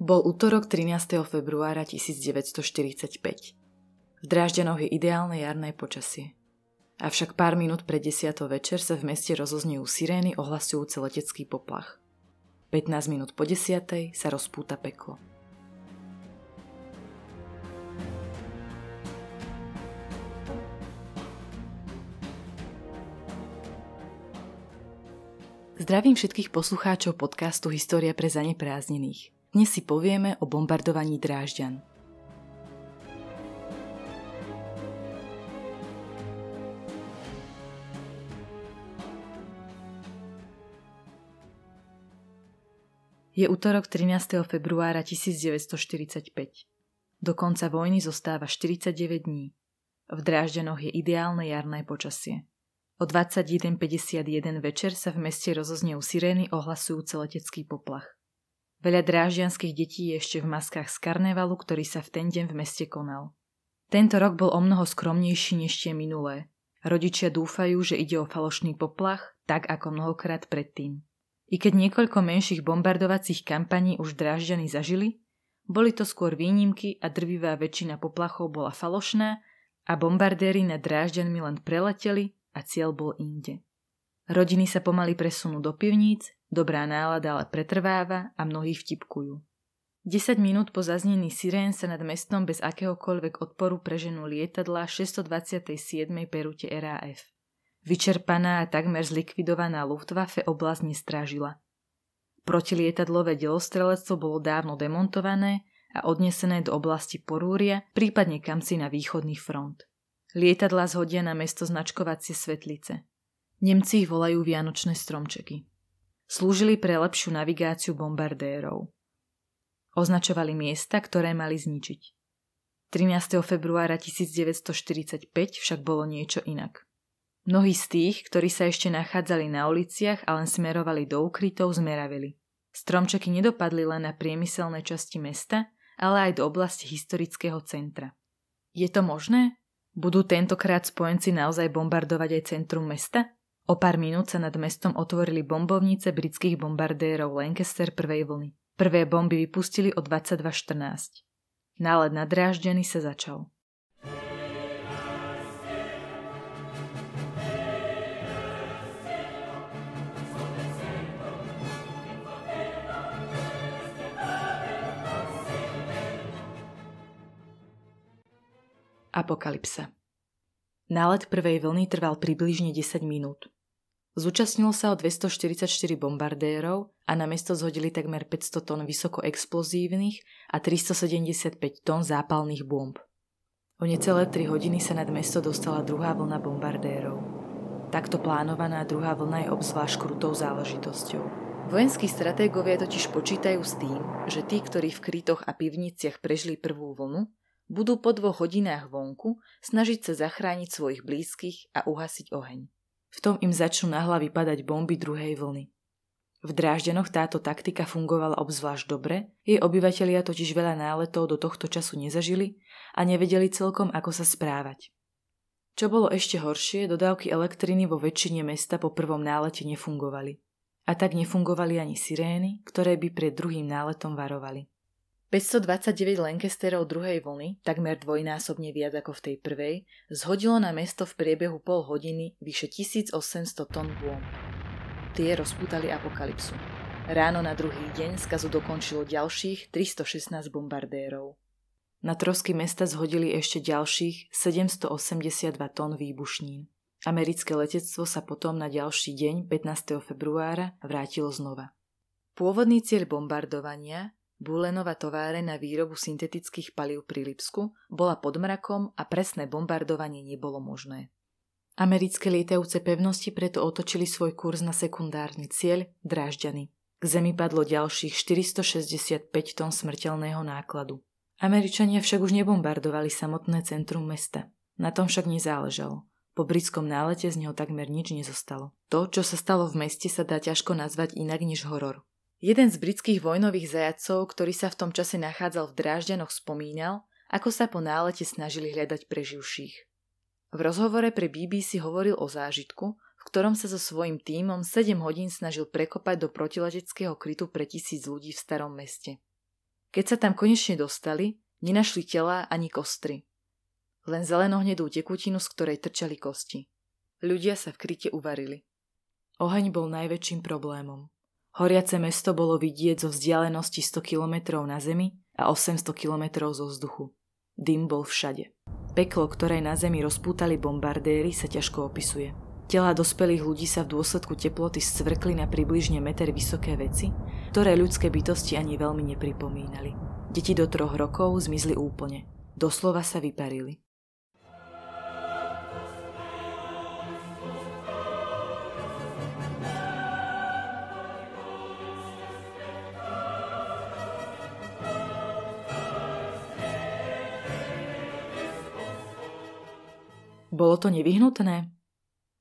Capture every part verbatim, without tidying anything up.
Bol utorok trinásteho februára tisícdeväťstoštyridsaťpäť. V Drážďanoch je ideálne jarné počasie. Avšak pár minút pred desiatou večer sa v meste rozoznejú sirény ohlasujúce letecký poplach. pätnásť minút po desiatej sa rozpúta peklo. Zdravím všetkých poslucháčov podcastu História pre zaneprázdnených. Dnes si povieme o bombardovaní Drážďan. Je utorok trinásteho februára tisícdeväťstoštyridsaťpäť. Do konca vojny zostáva štyridsaťdeväť dní. V Drážďanoch je ideálne jarné počasie. O dvadsaťjeden päťdesiatjeden večer sa v meste rozoznejú sirény ohlasujúce letecký poplach. Veľa drážďanských detí je ešte v maskách z karnevalu, ktorý sa v ten deň v meste konal. Tento rok bol omnoho skromnejší než tie minulé. Rodičia dúfajú, že ide o falošný poplach, tak ako mnohokrát predtým. I keď niekoľko menších bombardovacích kampaní už Drážďany zažili, boli to skôr výnimky a drvivá väčšina poplachov bola falošná a bombardéri nad Drážďanmi len preleteli a cieľ bol inde. Rodiny sa pomaly presunú do pivníc, dobrá nálada ale pretrváva a mnohí vtipkujú. desať minút po zaznení sirén sa nad mestom bez akéhokoľvek odporu preženú lietadlá šesťstodvadsiatej siedmej perute er á ef. Vyčerpaná a takmer zlikvidovaná Luftwaffe oblasť nestrážila. Protilietadlové delostrelectvo bolo dávno demontované a odnesené do oblasti Porúria, prípadne kamsi na východný front. Lietadlá zhodia na mesto značkovacie svetlice. Nemci ich volajú vianočné stromčeky. Slúžili pre lepšiu navigáciu bombardérov. Označovali miesta, ktoré mali zničiť. trinásteho februára tisícdeväťstoštyridsaťpäť však bolo niečo inak. Mnohí z tých, ktorí sa ešte nachádzali na uliciach a len smerovali do ukrytov, zmeravili. Stromčeky nedopadli len na priemyselné časti mesta, ale aj do oblasti historického centra. Je to možné? Budú tentokrát spojenci naozaj bombardovať aj centrum mesta? O pár minút sa nad mestom otvorili bombovnice britských bombardérov Lancaster prvej vlny. Prvé bomby vypustili o dvadsaťdva štrnásť. Nálad na Drážďany sa začal. Apokalypsa. Nálet prvej vlny trval približne desať minút. Zúčastnilo sa o dvestoštyridsaťštyri bombardérov a na mesto zhodili takmer päťsto tón vysokoexplozívnych a tristosedemdesiatpäť tón zápalných bomb. O necelé tri hodiny sa nad mesto dostala druhá vlna bombardérov. Takto plánovaná druhá vlna je obzvlášť krutou záležitosťou. Vojenskí stratégovia totiž počítajú s tým, že tí, ktorí v krytoch a pivniciach prežili prvú vlnu, budú po dvoch hodinách vonku snažiť sa zachrániť svojich blízkych a uhasiť oheň. V tom im začnú nahla vypadať bomby druhej vlny. V Drážďanoch táto taktika fungovala obzvlášť dobre, jej obyvatelia totiž veľa náletov do tohto času nezažili a nevedeli celkom, ako sa správať. Čo bolo ešte horšie, dodávky elektriny vo väčšine mesta po prvom nálete nefungovali. A tak nefungovali ani sirény, ktoré by pred druhým náletom varovali. päťstodvadsaťdeväť Lancasterov druhej vlny, takmer dvojnásobne viac ako v tej prvej, zhodilo na mesto v priebehu pol hodiny vyše tisícosemsto tón bomb. Tie rozpútali apokalypsu. Ráno na druhý deň skazu dokončilo ďalších tristošestnásť bombardérov. Na trosky mesta zhodili ešte ďalších sedemstoosemdesiatdva tón výbušnín. Americké letectvo sa potom na ďalší deň, pätnásteho februára, vrátilo znova. Pôvodný cieľ bombardovania, Bulenova továre na výrobu syntetických palív pri Lipsku, bola pod mrakom a presné bombardovanie nebolo možné. Americké lietajúce pevnosti preto otočili svoj kurz na sekundárny cieľ Drážďany. K zemi padlo ďalších štyristošesťdesiatpäť tón smrteľného nákladu. Američania však už nebombardovali samotné centrum mesta. Na tom však nezáležalo. Po britskom nálete z neho takmer nič nezostalo. To, čo sa stalo v meste, sa dá ťažko nazvať inak než horor. Jeden z britských vojnových zajatcov, ktorý sa v tom čase nachádzal v Drážďanoch, spomínal, ako sa po nálete snažili hľadať preživších. V rozhovore pre bé bé cé hovoril o zážitku, v ktorom sa so svojím tímom sedem hodín snažil prekopať do protileteckého krytu pre tisíc ľudí v starom meste. Keď sa tam konečne dostali, nenašli telá ani kostry. Len zelenohnedú tekutinu, z ktorej trčali kosti. Ľudia sa v kryte uvarili. Oheň bol najväčším problémom. Horiace mesto bolo vidieť zo vzdialenosti sto kilometrov na zemi a osemsto kilometrov zo vzduchu. Dym bol všade. Peklo, ktoré na zemi rozpútali bombardéry, sa ťažko opisuje. Telá dospelých ľudí sa v dôsledku teploty scvrkli na približne meter vysoké veci, ktoré ľudské bytosti ani veľmi nepripomínali. Deti do troch rokov zmizli úplne. Doslova sa vyparili. Bolo to nevyhnutné?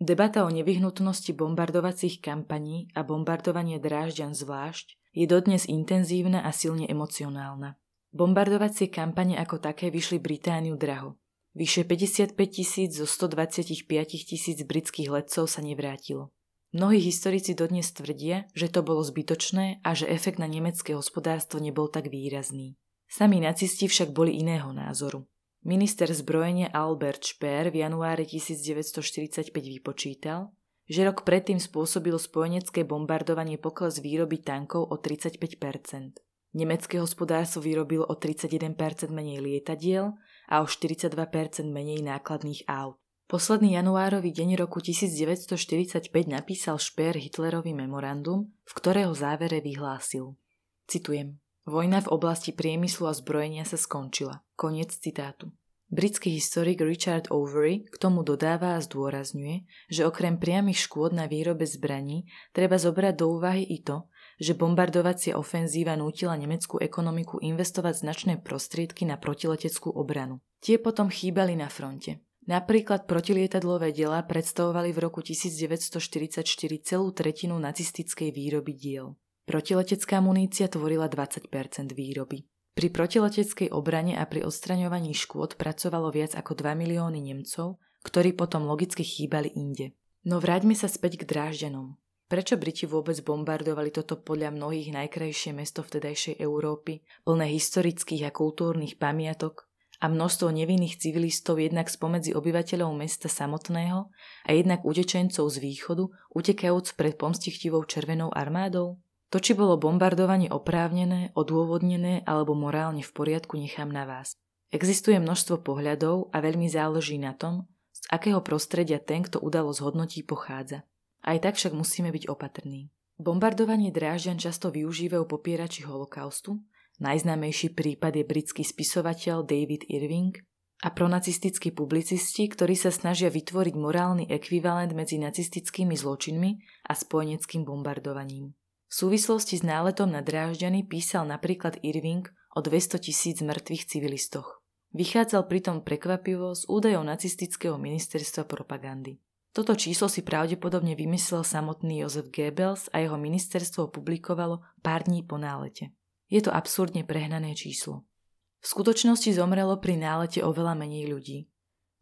Debata o nevyhnutnosti bombardovacích kampaní a bombardovanie Drážďan zvlášť je dodnes intenzívna a silne emocionálna. Bombardovacie kampane ako také vyšli Britániu draho. Vyše päťdesiatpäť tisíc zo stodvadsaťpäť tisíc britských letcov sa nevrátilo. Mnohí historici dodnes tvrdia, že to bolo zbytočné a že efekt na nemecké hospodárstvo nebol tak výrazný. Sami nacisti však boli iného názoru. Minister zbrojenia Albert Speer v januári devätnásťstoštyridsaťpäť vypočítal, že rok predtým spôsobilo spojenecké bombardovanie pokles výroby tankov o tridsaťpäť percent. Nemecké hospodárstvo vyrobilo o tridsaťjeden percent menej lietadiel a o štyridsaťdva percent menej nákladných aut. Posledný januárový deň roku devätnásťstoštyridsaťpäť napísal Speer Hitlerovi memorandum, v ktorého závere vyhlásil. Citujem. Vojna v oblasti priemyslu a zbrojenia sa skončila. Koniec citátu. Britský historik Richard Overy k tomu dodáva a zdôrazňuje, že okrem priamych škôd na výrobe zbraní treba zobrať do úvahy i to, že bombardovacia ofenzíva nútila nemeckú ekonomiku investovať značné prostriedky na protileteckú obranu. Tie potom chýbali na fronte. Napríklad protilietadlové diela predstavovali v roku devätnásťstoštyridsaťštyri celú tretinu nacistickej výroby diel. Protiletecká munícia tvorila dvadsať percent výroby. Pri protileteckej obrane a pri odstraňovaní škôd pracovalo viac ako dva milióny Nemcov, ktorí potom logicky chýbali inde. No vráťme sa späť k Drážďanom. Prečo Briti vôbec bombardovali toto podľa mnohých najkrajšie mesto vtedajšej Európy, plné historických a kultúrnych pamiatok a množstvo nevinných civilistov jednak spomedzi obyvateľov mesta samotného a jednak utečencov z východu, utekajúc pred pomstichtivou Červenou armádou? To, či bolo bombardovanie oprávnené, odôvodnené alebo morálne v poriadku, nechám na vás. Existuje množstvo pohľadov a veľmi záleží na tom, z akého prostredia ten, kto udalosť hodnotí, pochádza. Aj tak však musíme byť opatrní. Bombardovanie Drážďan často využívajú popierači holokaustu, najznámejší prípad je britský spisovateľ David Irving a pronacistickí publicisti, ktorí sa snažia vytvoriť morálny ekvivalent medzi nacistickými zločinmi a spojeneckým bombardovaním. V súvislosti s náletom na Drážďany písal napríklad Irving o dvestotisíc mŕtvych civilistoch. Vychádzal pritom prekvapivo z údajov nacistického ministerstva propagandy. Toto číslo si pravdepodobne vymyslel samotný Josef Goebbels a jeho ministerstvo publikovalo pár dní po nálete. Je to absurdne prehnané číslo. V skutočnosti zomrelo pri nálete oveľa menej ľudí.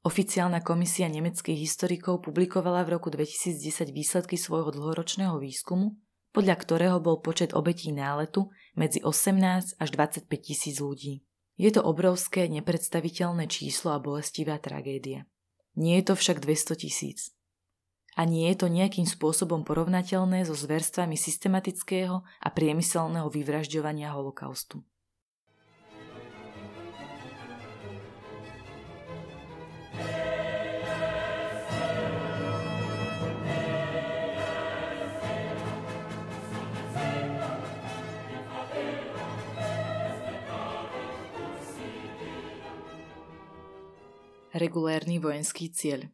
Oficiálna komisia nemeckých historikov publikovala v roku dvetisícdesať výsledky svojho dlhoročného výskumu, podľa ktorého bol počet obetí náletu medzi osemnásť až dvadsaťpäť tisíc ľudí. Je to obrovské, nepredstaviteľné číslo a bolestivá tragédia. Nie je to však dvestotisíc. A nie je to nejakým spôsobom porovnateľné so zverstvami systematického a priemyselného vyvražďovania holokaustu. Regulárny vojenský cieľ.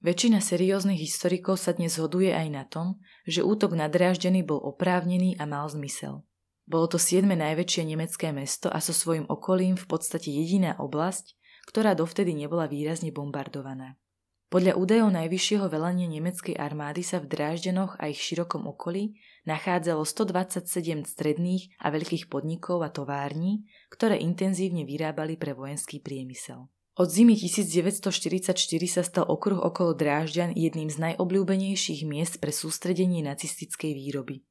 Väčšina serióznych historikov sa dnes zhoduje aj na tom, že útok na Drážďany bol oprávnený a mal zmysel. Bolo to siedme najväčšie nemecké mesto a so svojím okolím v podstate jediná oblasť, ktorá dovtedy nebola výrazne bombardovaná. Podľa údajov najvyššieho velenia nemeckej armády sa v Drážďanoch a ich širokom okolí nachádzalo stodvadsaťsedem stredných a veľkých podnikov a tovární, ktoré intenzívne vyrábali pre vojenský priemysel. Od zimy devätnásťstoštyridsaťštyri sa stal okruh okolo Drážďan jedným z najobľúbenejších miest pre sústredenie nacistickej výroby.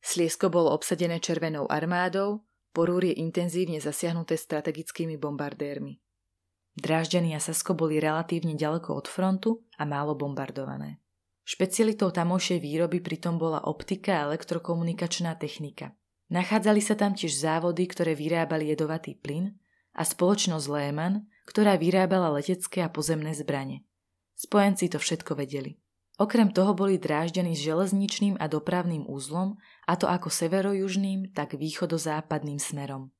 Sliesko bolo obsadené Červenou armádou, Porúrie intenzívne zasiahnuté strategickými bombardérmi. Drážďany a Sasko boli relatívne ďaleko od frontu a málo bombardované. Špecialitou tamojšej výroby pritom bola optika a elektrokomunikačná technika. Nachádzali sa tam tiež závody, ktoré vyrábali jedovatý plyn, a spoločnosť Lehman, ktorá vyrábala letecké a pozemné zbrane. Spojenci to všetko vedeli. Okrem toho boli dráždení s železničným a dopravným úzlom, a to ako severojužným, tak východozápadným smerom.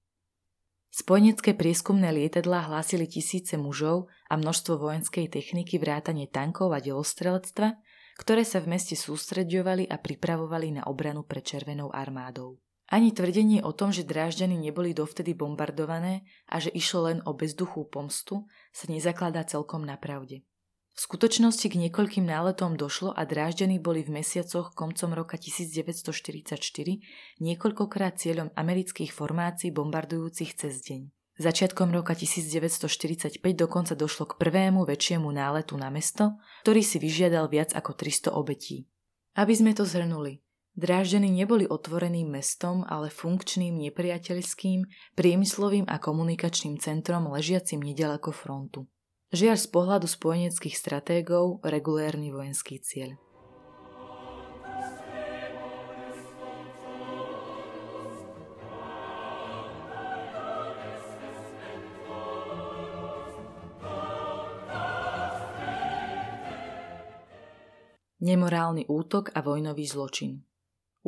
Spojenecké prieskumné lietadlá hlásili tisíce mužov a množstvo vojenskej techniky vrátane tankov a delostrelectva, ktoré sa v meste sústreďovali a pripravovali na obranu pred Červenou armádou. Ani tvrdenie o tom, že Drážďany neboli dovtedy bombardované a že išlo len o bezduchú pomstu, sa nezakladá celkom na pravde. V skutočnosti k niekoľkým náletom došlo a Drážďany boli v mesiacoch koncom roka devätnásťstoštyridsaťštyri niekoľkokrát cieľom amerických formácií bombardujúcich cez deň. Začiatkom roka devätnásťstoštyridsaťpäť dokonca došlo k prvému väčšiemu náletu na mesto, ktorý si vyžiadal viac ako tristo obetí. Aby sme to zhrnuli, Drážďany neboli otvoreným mestom, ale funkčným, nepriateľským, priemyslovým a komunikačným centrom ležiacim neďaleko frontu. Žiaľ z pohľadu spojeneckých stratégov regulérny vojenský cieľ. Nemorálny útok a vojnový zločin.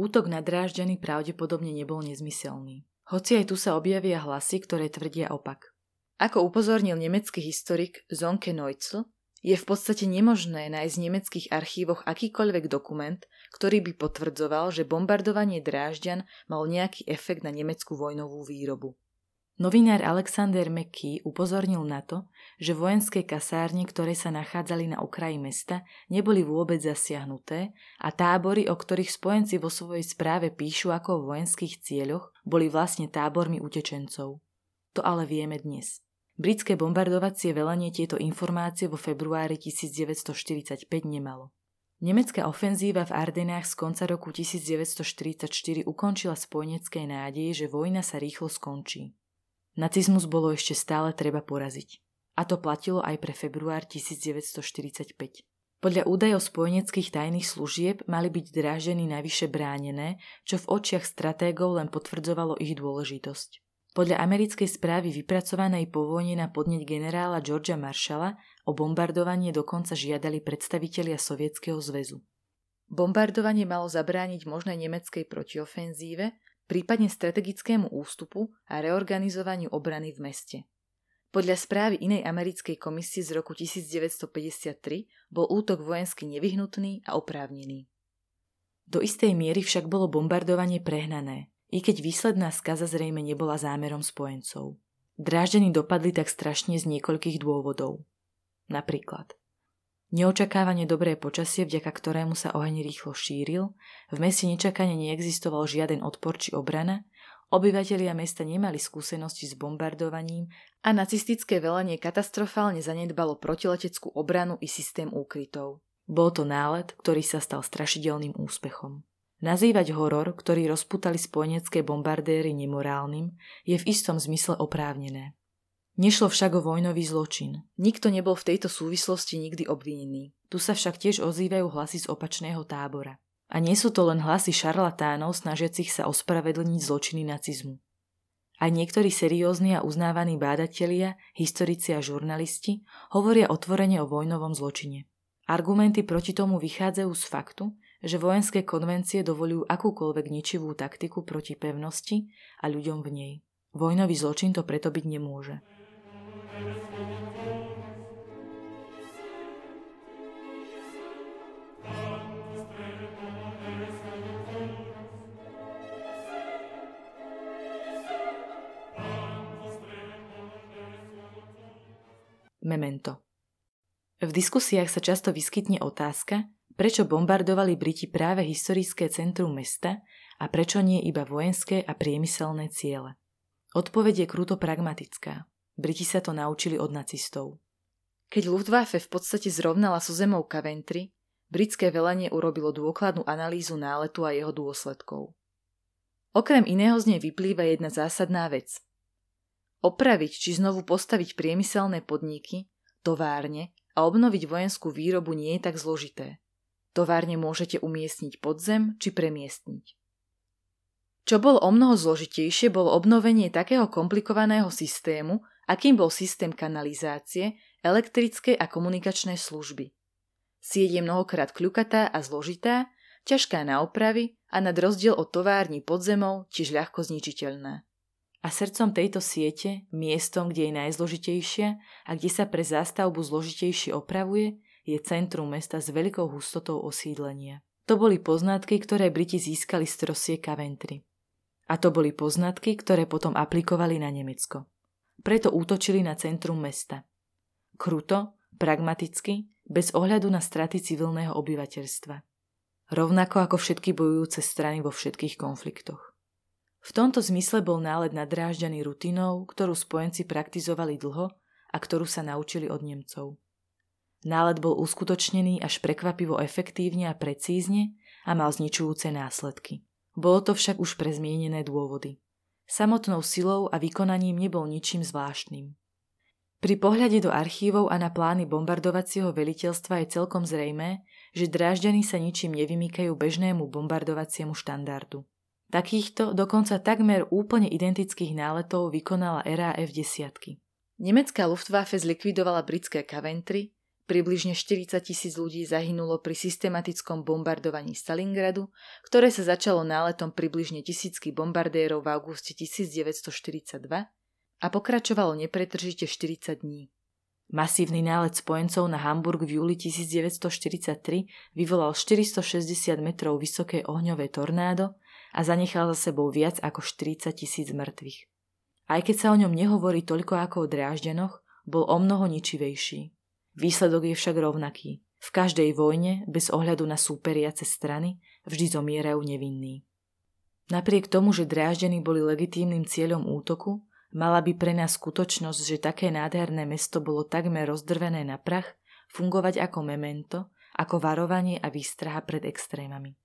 Útok na Drážďany pravdepodobne nebol nezmyselný. Hoci aj tu sa objavia hlasy, ktoré tvrdia opak. Ako upozornil nemecký historik Zonke Neutzl, je v podstate nemožné nájsť v nemeckých archívoch akýkoľvek dokument, ktorý by potvrdzoval, že bombardovanie Drážďan malo nejaký efekt na nemeckú vojnovú výrobu. Novinár Alexander McKee upozornil na to, že vojenské kasárne, ktoré sa nachádzali na okraji mesta, neboli vôbec zasiahnuté a tábory, o ktorých spojenci vo svojej správe píšu ako o vojenských cieľoch, boli vlastne tábormi utečencov. To ale vieme dnes. Britské bombardovacie velenie tieto informácie vo februári devätnásťstoštyridsaťpäť nemalo. Nemecká ofenzíva v Ardenách z konca roku devätnásťstoštyridsaťštyri ukončila spojenecké nádeje, že vojna sa rýchlo skončí. Nacizmus bolo ešte stále treba poraziť. A to platilo aj pre február devätnásťstoštyridsaťpäť. Podľa údajov spojeneckých tajných služieb mali byť Drážďany navyše bránené, čo v očiach stratégov len potvrdzovalo ich dôležitosť. Podľa americkej správy vypracovanej po vojne na podneť generála Georgea Marshalla o bombardovanie dokonca žiadali predstavitelia Sovietskeho zväzu. Bombardovanie malo zabrániť možnej nemeckej protiofenzíve, prípadne strategickému ústupu a reorganizovaniu obrany v meste. Podľa správy inej americkej komisie z roku devätnásťstopäťdesiattri bol útok vojensky nevyhnutný a oprávnený. Do istej miery však bolo bombardovanie prehnané, i keď výsledná skaza zrejme nebola zámerom spojencov. Drážďany dopadli tak strašne z niekoľkých dôvodov. Napríklad neočakávane dobré počasie, vďaka ktorému sa oheň rýchlo šíril, v meste nečakane neexistoval žiaden odpor či obrana, obyvatelia mesta nemali skúsenosti s bombardovaním a nacistické velenie katastrofálne zanedbalo protileteckú obranu i systém úkrytov. Bol to nálet, ktorý sa stal strašidelným úspechom. Nazývať horor, ktorý rozputali spojenecké bombardéry nemorálnym, je v istom zmysle oprávnené. Nešlo však o vojnový zločin. Nikto nebol v tejto súvislosti nikdy obvinený. Tu sa však tiež ozývajú hlasy z opačného tábora. A nie sú to len hlasy šarlatánov snažiacich sa ospravedlniť zločiny nacizmu. Aj niektorí seriózni a uznávaní bádatelia, historici a žurnalisti hovoria otvorene o vojnovom zločine. Argumenty proti tomu vychádzajú z faktu, že vojenské konvencie dovolujú akúkoľvek ničivú taktiku proti pevnosti a ľuďom v nej. Vojnový zločin to preto byť nemôže. Memento. V diskusiách sa často vyskytne otázka, prečo bombardovali Briti práve historické centrum mesta a prečo nie iba vojenské a priemyselné ciele. Odpoveď je kruto pragmatická. Briti sa to naučili od nacistov. Keď Luftwaffe v podstate zrovnala so zemou Coventry, britské velenie urobilo dôkladnú analýzu náletu a jeho dôsledkov. Okrem iného z nej vyplýva jedna zásadná vec. Opraviť či znovu postaviť priemyselné podniky, továrne a obnoviť vojenskú výrobu nie je tak zložité. Továrne môžete umiestniť pod zem či premiestniť. Čo bolo omnoho zložitejšie, bolo obnovenie takého komplikovaného systému, akým bol systém kanalizácie, elektrickej a komunikačnej služby. Sieť je mnohokrát kľukatá a zložitá, ťažká na opravy a nad rozdiel od tovární pod zemou tiež ľahko zničiteľná. A srdcom tejto siete, miestom, kde je najzložitejšia a kde sa pre zástavbu zložitejšie opravuje, je centrum mesta s veľkou hustotou osídlenia. To boli poznatky, ktoré Briti získali z trosie Coventry. A to boli poznatky, ktoré potom aplikovali na Nemecko. Preto útočili na centrum mesta. Kruto, pragmaticky, bez ohľadu na straty civilného obyvateľstva. Rovnako ako všetky bojujúce strany vo všetkých konfliktoch. V tomto zmysle bol nálet nadrážďaný rutinou, ktorú spojenci praktizovali dlho a ktorú sa naučili od Nemcov. Nálet bol uskutočnený až prekvapivo efektívne a precízne a mal zničujúce následky. Bolo to však už pre zmienené dôvody. Samotnou silou a vykonaním nebol ničím zvláštnym. Pri pohľade do archívov a na plány bombardovacieho veliteľstva je celkom zrejmé, že Drážďany sa ničím nevymýkajú bežnému bombardovaciemu štandardu. Takýchto, dokonca takmer úplne identických náletov vykonala er á ef desiatky. Nemecká Luftwaffe zlikvidovala britské Coventry, približne štyridsať tisíc ľudí zahynulo pri systematickom bombardovaní Stalingradu, ktoré sa začalo náletom približne tisícky bombardérov v auguste devätnásťstoštyridsaťdva, a pokračovalo nepretržite štyridsať dní. Masívny nálet spojencov na Hamburg v júli devätnásťstoštyridsaťtri vyvolal štyristošesťdesiat metrov vysoké ohňové tornádo a zanechal za sebou viac ako štyridsať tisíc mŕtvych. Aj keď sa o ňom nehovorí toľko ako o Drážďanoch, bol omnoho ničivejší. Výsledok je však rovnaký. V každej vojne, bez ohľadu na súperiace strany, vždy zomierajú nevinní. Napriek tomu, že Drážďany boli legitímnym cieľom útoku, mala by pre nás skutočnosť, že také nádherné mesto bolo takmer rozdrvené na prach, fungovať ako memento, ako varovanie a výstraha pred extrémami.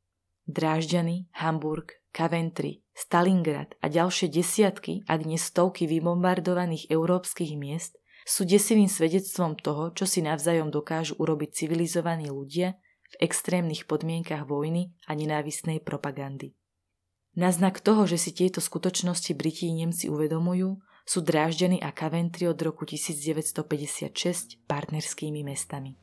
Drážďany, Hamburg, Coventry, Stalingrad a ďalšie desiatky, ak nie stovky vybombardovaných európskych miest sú desivým svedectvom toho, čo si navzájom dokážu urobiť civilizovaní ľudia v extrémnych podmienkach vojny a nenávistnej propagandy. Na znak toho, že si tieto skutočnosti Briti a Nemci uvedomujú, sú Drážďany a Coventry od roku devätnásťstopäťdesiatšesť partnerskými mestami.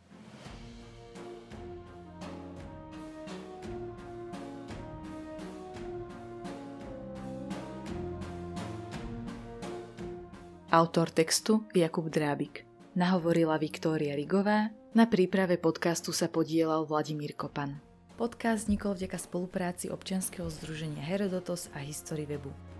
Autor textu Jakub Drábik. Nahovorila Viktória Rigová, na príprave podcastu sa podieľal Vladimír Kopan. Podcast vznikol vďaka spolupráci občianskeho združenia Herodotos a Histórie webu.